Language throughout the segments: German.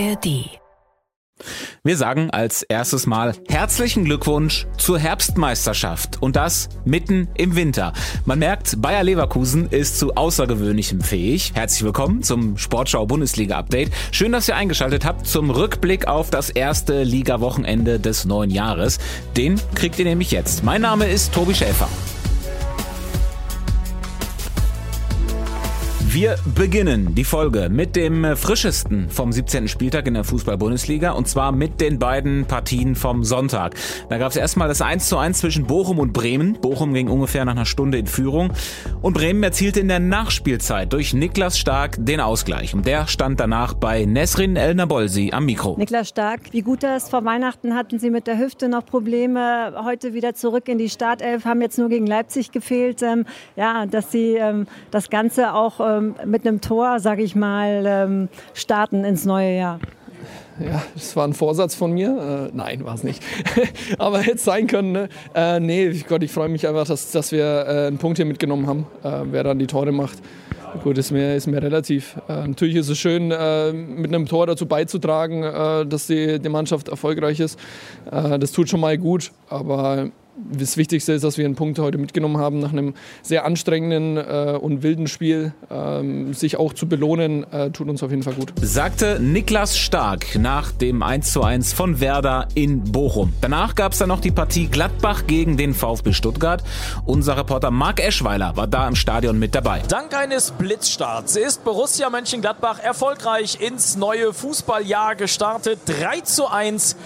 ARD. Wir sagen als erstes mal herzlichen Glückwunsch zur Herbstmeisterschaft und das mitten im Winter. Man merkt, Bayer Leverkusen ist zu Außergewöhnlichem fähig. Herzlich willkommen zum Sportschau Bundesliga Update. Schön, dass ihr eingeschaltet habt zum Rückblick auf das erste Liga-Wochenende des neuen Jahres. Den kriegt ihr nämlich jetzt. Mein Name ist Tobi Schäfer. Wir beginnen die Folge mit dem frischesten vom 17. Spieltag in der Fußball-Bundesliga und zwar mit den beiden Partien vom Sonntag. Da gab es erstmal das 1:1 zwischen Bochum und Bremen. Bochum ging ungefähr nach einer Stunde in Führung und Bremen erzielte in der Nachspielzeit durch Niklas Stark den Ausgleich. Und der stand danach bei Nesrin El Nabolsi am Mikro. Niklas Stark, wie gut das vor Weihnachten hatten Sie mit der Hüfte noch Probleme. Heute wieder zurück in die Startelf, haben jetzt nur gegen Leipzig gefehlt. Dass Sie das Ganze auch mit einem Tor, sage ich mal, starten ins neue Jahr. Ja, das war ein Vorsatz von mir. Nein, war es nicht. Aber hätte es sein können. Ne? Ich freue mich einfach, dass wir einen Punkt hier mitgenommen haben. Wer dann die Tore macht, gut, ist mir relativ. Natürlich ist es schön, mit einem Tor dazu beizutragen, dass die Mannschaft erfolgreich ist. Das tut schon mal gut, aber das Wichtigste ist, dass wir einen Punkt heute mitgenommen haben, nach einem sehr anstrengenden und wilden Spiel. Sich auch zu belohnen, tut uns auf jeden Fall gut. Sagte Niklas Stark nach dem 1:1 von Werder in Bochum. Danach gab es dann noch die Partie Gladbach gegen den VfB Stuttgart. Unser Reporter Marc Eschweiler war da im Stadion mit dabei. Dank eines Blitzstarts ist Borussia Mönchengladbach erfolgreich ins neue Fußballjahr gestartet. 3:1,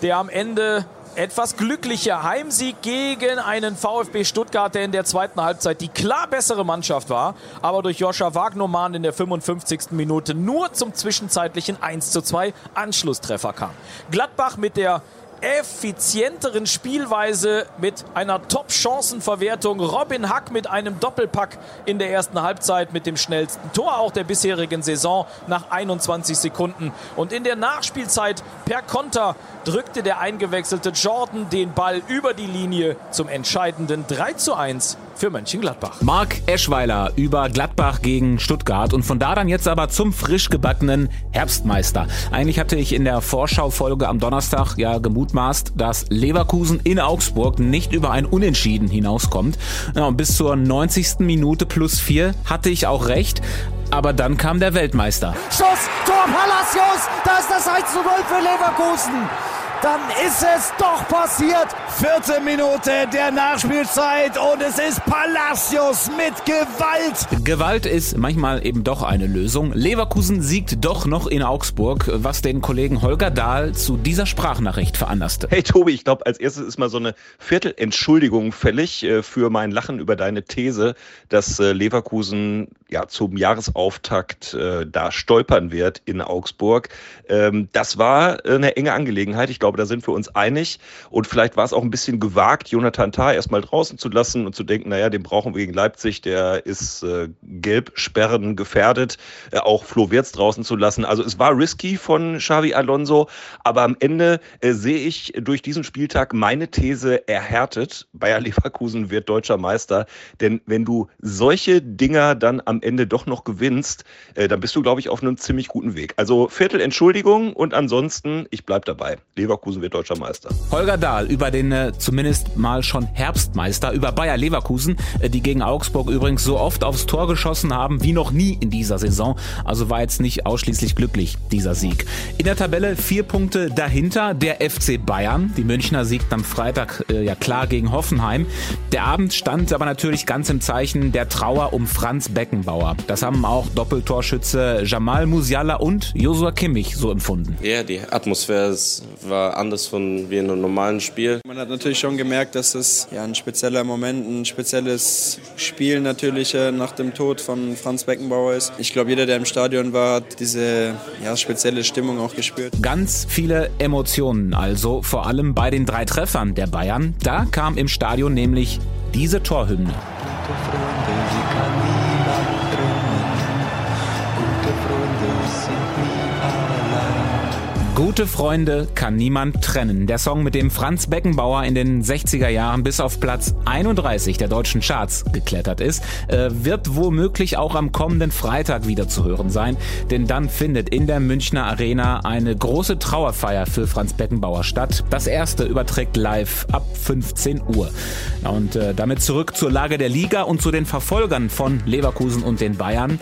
der am Ende etwas glücklicher Heimsieg gegen einen VfB Stuttgart, der in der zweiten Halbzeit die klar bessere Mannschaft war, aber durch Joscha Wagnomann in der 55. Minute nur zum zwischenzeitlichen 1:2 Anschlusstreffer kam. Gladbach mit der effizienteren Spielweise, mit einer Top-Chancenverwertung. Robin Hack mit einem Doppelpack in der ersten Halbzeit mit dem schnellsten Tor auch der bisherigen Saison nach 21 Sekunden. Und in der Nachspielzeit per Konter drückte der eingewechselte Jordan den Ball über die Linie zum entscheidenden 3:1 für Mönchengladbach. Marc Eschweiler über Gladbach gegen Stuttgart und von da dann jetzt aber zum frisch gebackenen Herbstmeister. Eigentlich hatte ich in der Vorschau-Folge am Donnerstag ja gemutmaßt, dass Leverkusen in Augsburg nicht über ein Unentschieden hinauskommt. Ja, und bis zur 90. Minute +4 hatte ich auch recht. Aber dann kam der Weltmeister. Schuss, Tor, Palacios, da ist das 1:0 für Leverkusen. Dann ist es doch passiert. 4. Minute der Nachspielzeit und es ist Palacios mit Gewalt. Gewalt ist manchmal eben doch eine Lösung. Leverkusen siegt doch noch in Augsburg, was den Kollegen Holger Dahl zu dieser Sprachnachricht veranlasste. Hey Tobi, ich glaube, als erstes ist mal so eine Viertelentschuldigung fällig für mein Lachen über deine These, dass Leverkusen ja zum Jahresauftakt da stolpern wird in Augsburg. Das war eine enge Angelegenheit. Ich glaube, da sind wir uns einig. Und vielleicht war es auch ein bisschen gewagt, Jonathan Tah erstmal draußen zu lassen und zu denken, naja, den brauchen wir gegen Leipzig, der ist gelb-sperren gefährdet. Auch Flo Wirtz draußen zu lassen. Also es war risky von Xavi Alonso, aber am Ende sehe ich durch diesen Spieltag meine These erhärtet. Bayer Leverkusen wird deutscher Meister. Denn wenn du solche Dinger dann am Ende doch noch gewinnst, dann bist du, glaube ich, auf einem ziemlich guten Weg. Also Viertel Entschuldigung und ansonsten, ich bleib dabei. Leverkusen wird deutscher Meister. Holger Dahl über den zumindest mal schon Herbstmeister, über Bayer Leverkusen, die gegen Augsburg übrigens so oft aufs Tor geschossen haben wie noch nie in dieser Saison. Also war jetzt nicht ausschließlich glücklich, dieser Sieg. In der Tabelle 4 Punkte dahinter der FC Bayern. Die Münchner siegten am Freitag klar gegen Hoffenheim. Der Abend stand aber natürlich ganz im Zeichen der Trauer um Franz Beckenbauer. Das haben auch Doppeltorschütze Jamal Musiala und Joshua Kimmich so empfunden. Ja, die Atmosphäre war anders wie in einem normalen Spiel. Man hat natürlich schon gemerkt, dass es ein spezieller Moment, ein spezielles Spiel natürlich nach dem Tod von Franz Beckenbauer ist. Ich glaube, jeder, der im Stadion war, hat diese spezielle Stimmung auch gespürt. Ganz viele Emotionen also, vor allem bei den 3 Treffern der Bayern. Da kam im Stadion nämlich diese Torhymne. Gute Freunde kann niemand trennen. Der Song, mit dem Franz Beckenbauer in den 60er Jahren bis auf Platz 31 der deutschen Charts geklettert ist, wird womöglich auch am kommenden Freitag wieder zu hören sein. Denn dann findet in der Münchner Arena eine große Trauerfeier für Franz Beckenbauer statt. Das erste überträgt live ab 15 Uhr. Und damit zurück zur Lage der Liga und zu den Verfolgern von Leverkusen und den Bayern.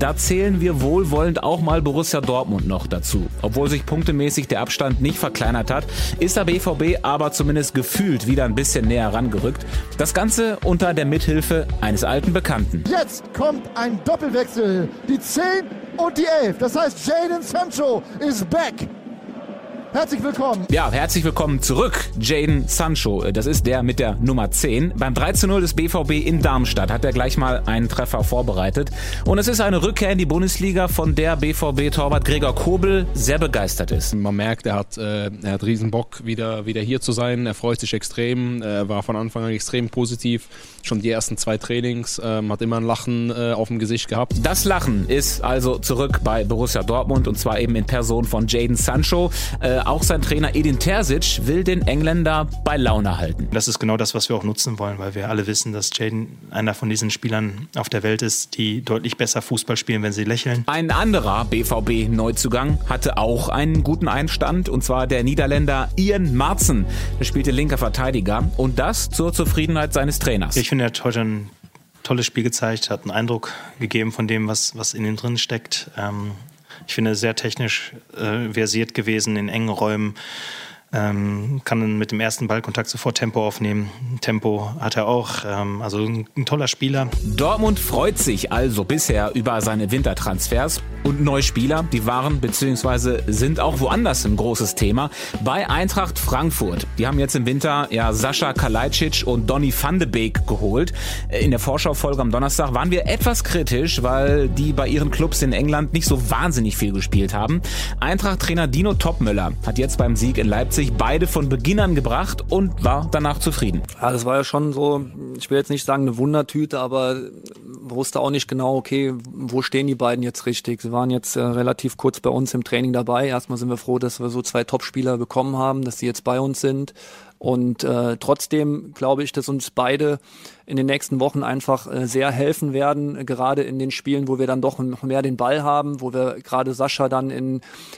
Da zählen wir wohlwollend auch mal Borussia Dortmund noch dazu. Obwohl sich punktemäßig der Abstand nicht verkleinert hat, ist der BVB aber zumindest gefühlt wieder ein bisschen näher rangerückt. Das Ganze unter der Mithilfe eines alten Bekannten. Jetzt kommt ein Doppelwechsel. Die 10 und die 11. Das heißt, Jadon Sancho is back. Herzlich willkommen. Ja, herzlich willkommen zurück, Jadon Sancho. Das ist der mit der Nummer 10. Beim 3:0 des BVB in Darmstadt hat er gleich mal einen Treffer vorbereitet. Und es ist eine Rückkehr in die Bundesliga, von der BVB-Torwart Gregor Kobel sehr begeistert ist. Man merkt, er hat riesen Bock, wieder hier zu sein. Er freut sich extrem, war von Anfang an extrem positiv. Schon die ersten 2 Trainings, hat immer ein Lachen auf dem Gesicht gehabt. Das Lachen ist also zurück bei Borussia Dortmund und zwar eben in Person von Jadon Sancho. Auch sein Trainer Edin Terzic will den Engländer bei Laune halten. Das ist genau das, was wir auch nutzen wollen, weil wir alle wissen, dass Jadon einer von diesen Spielern auf der Welt ist, die deutlich besser Fußball spielen, wenn sie lächeln. Ein anderer BVB-Neuzugang hatte auch einen guten Einstand, und zwar der Niederländer Ian Maatsen. Er spielte linker Verteidiger und das zur Zufriedenheit seines Trainers. Ich finde, er hat heute ein tolles Spiel gezeigt, hat einen Eindruck gegeben von dem, was in ihm drin steckt. Ich finde, sehr technisch versiert gewesen in engen Räumen. Kann mit dem ersten Ballkontakt sofort Tempo aufnehmen. Tempo hat er auch, also ein toller Spieler. Dortmund freut sich also bisher über seine Wintertransfers und Neuspieler. Die waren bzw. sind auch woanders ein großes Thema. Bei Eintracht Frankfurt. Die haben jetzt im Winter Sascha Kalajcic und Donny van de Beek geholt. In der Vorschaufolge am Donnerstag waren wir etwas kritisch, weil die bei ihren Clubs in England nicht so wahnsinnig viel gespielt haben. Eintracht-Trainer Dino Toppmöller hat jetzt beim Sieg in Leipzig beide von Beginn an gebracht und war danach zufrieden. Ja, das war ja schon so, ich will jetzt nicht sagen eine Wundertüte, aber wusste auch nicht genau, okay, wo stehen die beiden jetzt richtig? Sie waren jetzt relativ kurz bei uns im Training dabei. Erstmal sind wir froh, dass wir so 2 Topspieler bekommen haben, dass die jetzt bei uns sind. Und trotzdem glaube ich, dass uns beide in den nächsten Wochen einfach sehr helfen werden, gerade in den Spielen, wo wir dann doch noch mehr den Ball haben, wo wir gerade Sascha dann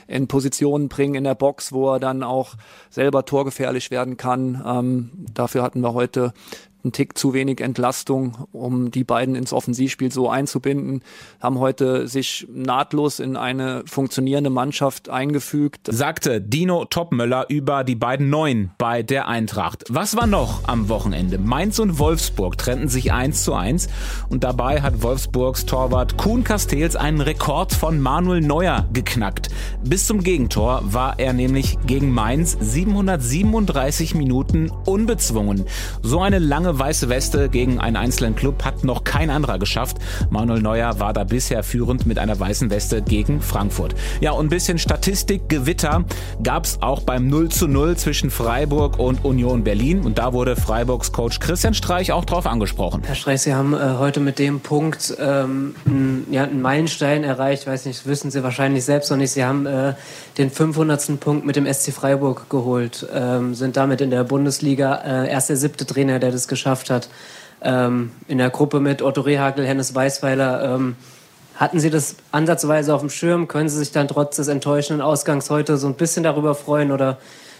in Positionen bringen in der Box, wo er dann auch selber torgefährlich werden kann. Dafür hatten wir heute einen Tick zu wenig Entlastung, um die beiden ins Offensivspiel so einzubinden, haben heute sich nahtlos in eine funktionierende Mannschaft eingefügt. Sagte Dino Toppmöller über die beiden Neuen bei der Eintracht. Was war noch am Wochenende? Mainz und Wolfsburg trennten sich 1:1 und dabei hat Wolfsburgs Torwart Kuhn Castells einen Rekord von Manuel Neuer geknackt. Bis zum Gegentor war er nämlich gegen Mainz 737 Minuten unbezwungen. So eine lange weiße Weste gegen einen einzelnen Club hat noch kein anderer geschafft. Manuel Neuer war da bisher führend mit einer weißen Weste gegen Frankfurt. Ja, und ein bisschen Statistikgewitter gab es auch beim 0:0 zwischen Freiburg und Union Berlin. Und da wurde Freiburgs Coach Christian Streich auch drauf angesprochen. Herr Streich, Sie haben heute mit dem Punkt einen Meilenstein erreicht. Ich weiß nicht, das wissen Sie wahrscheinlich selbst noch nicht. Sie haben den 500. Punkt mit dem SC Freiburg geholt, sind damit in der Bundesliga erst der 7. Trainer, der das geschafft hat. In der Gruppe mit Otto Rehhagel, Hennes Weißweiler, hatten Sie das ansatzweise auf dem Schirm? Können Sie sich dann trotz des enttäuschenden Ausgangs heute so ein bisschen darüber freuen oder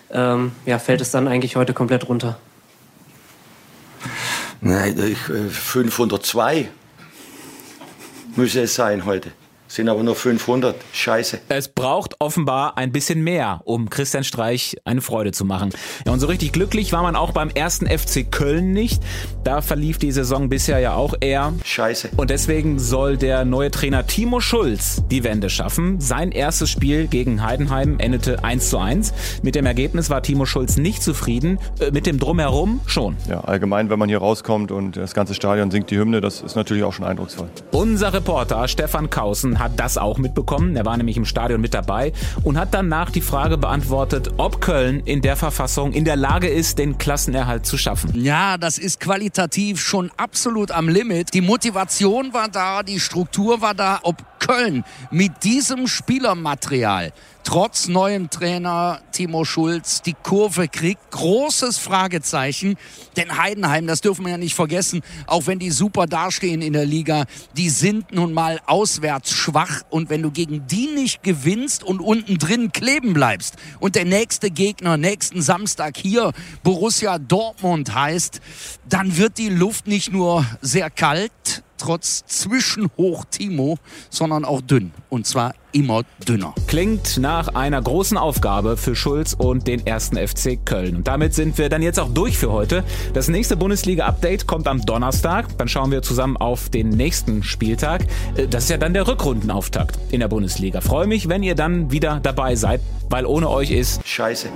fällt es dann eigentlich heute komplett runter? Nein, 502 müsse es sein heute. Sind aber nur 500. Scheiße. Es braucht offenbar ein bisschen mehr, um Christian Streich eine Freude zu machen. Ja, und so richtig glücklich war man auch beim 1. FC Köln nicht. Da verlief die Saison bisher ja auch eher scheiße. Und deswegen soll der neue Trainer Timo Schulz die Wende schaffen. Sein erstes Spiel gegen Heidenheim endete 1:1. Mit dem Ergebnis war Timo Schulz nicht zufrieden. Mit dem Drumherum schon. Ja, allgemein, wenn man hier rauskommt und das ganze Stadion singt die Hymne, das ist natürlich auch schon eindrucksvoll. Unser Reporter Stefan Kausen hat das auch mitbekommen. Er war nämlich im Stadion mit dabei und hat danach die Frage beantwortet, ob Köln in der Verfassung in der Lage ist, den Klassenerhalt zu schaffen. Ja, das ist qualitativ schon absolut am Limit. Die Motivation war da, die Struktur war da. Ob Köln mit diesem Spielermaterial trotz neuem Trainer Timo Schulz die Kurve kriegt? Großes Fragezeichen, denn Heidenheim, das dürfen wir ja nicht vergessen, auch wenn die super dastehen in der Liga, die sind nun mal auswärts schwach und wenn du gegen die nicht gewinnst und unten drin kleben bleibst und der nächste Gegner nächsten Samstag hier Borussia Dortmund heißt, dann wird die Luft nicht nur sehr kalt, trotz Zwischenhoch Timo, sondern auch dünn. Und zwar immer dünner. Klingt nach einer großen Aufgabe für Schulz und den 1. FC Köln. Und damit sind wir dann jetzt auch durch für heute. Das nächste Bundesliga-Update kommt am Donnerstag. Dann schauen wir zusammen auf den nächsten Spieltag. Das ist ja dann der Rückrundenauftakt in der Bundesliga. Freue mich, wenn ihr dann wieder dabei seid, weil ohne euch ist Scheiße.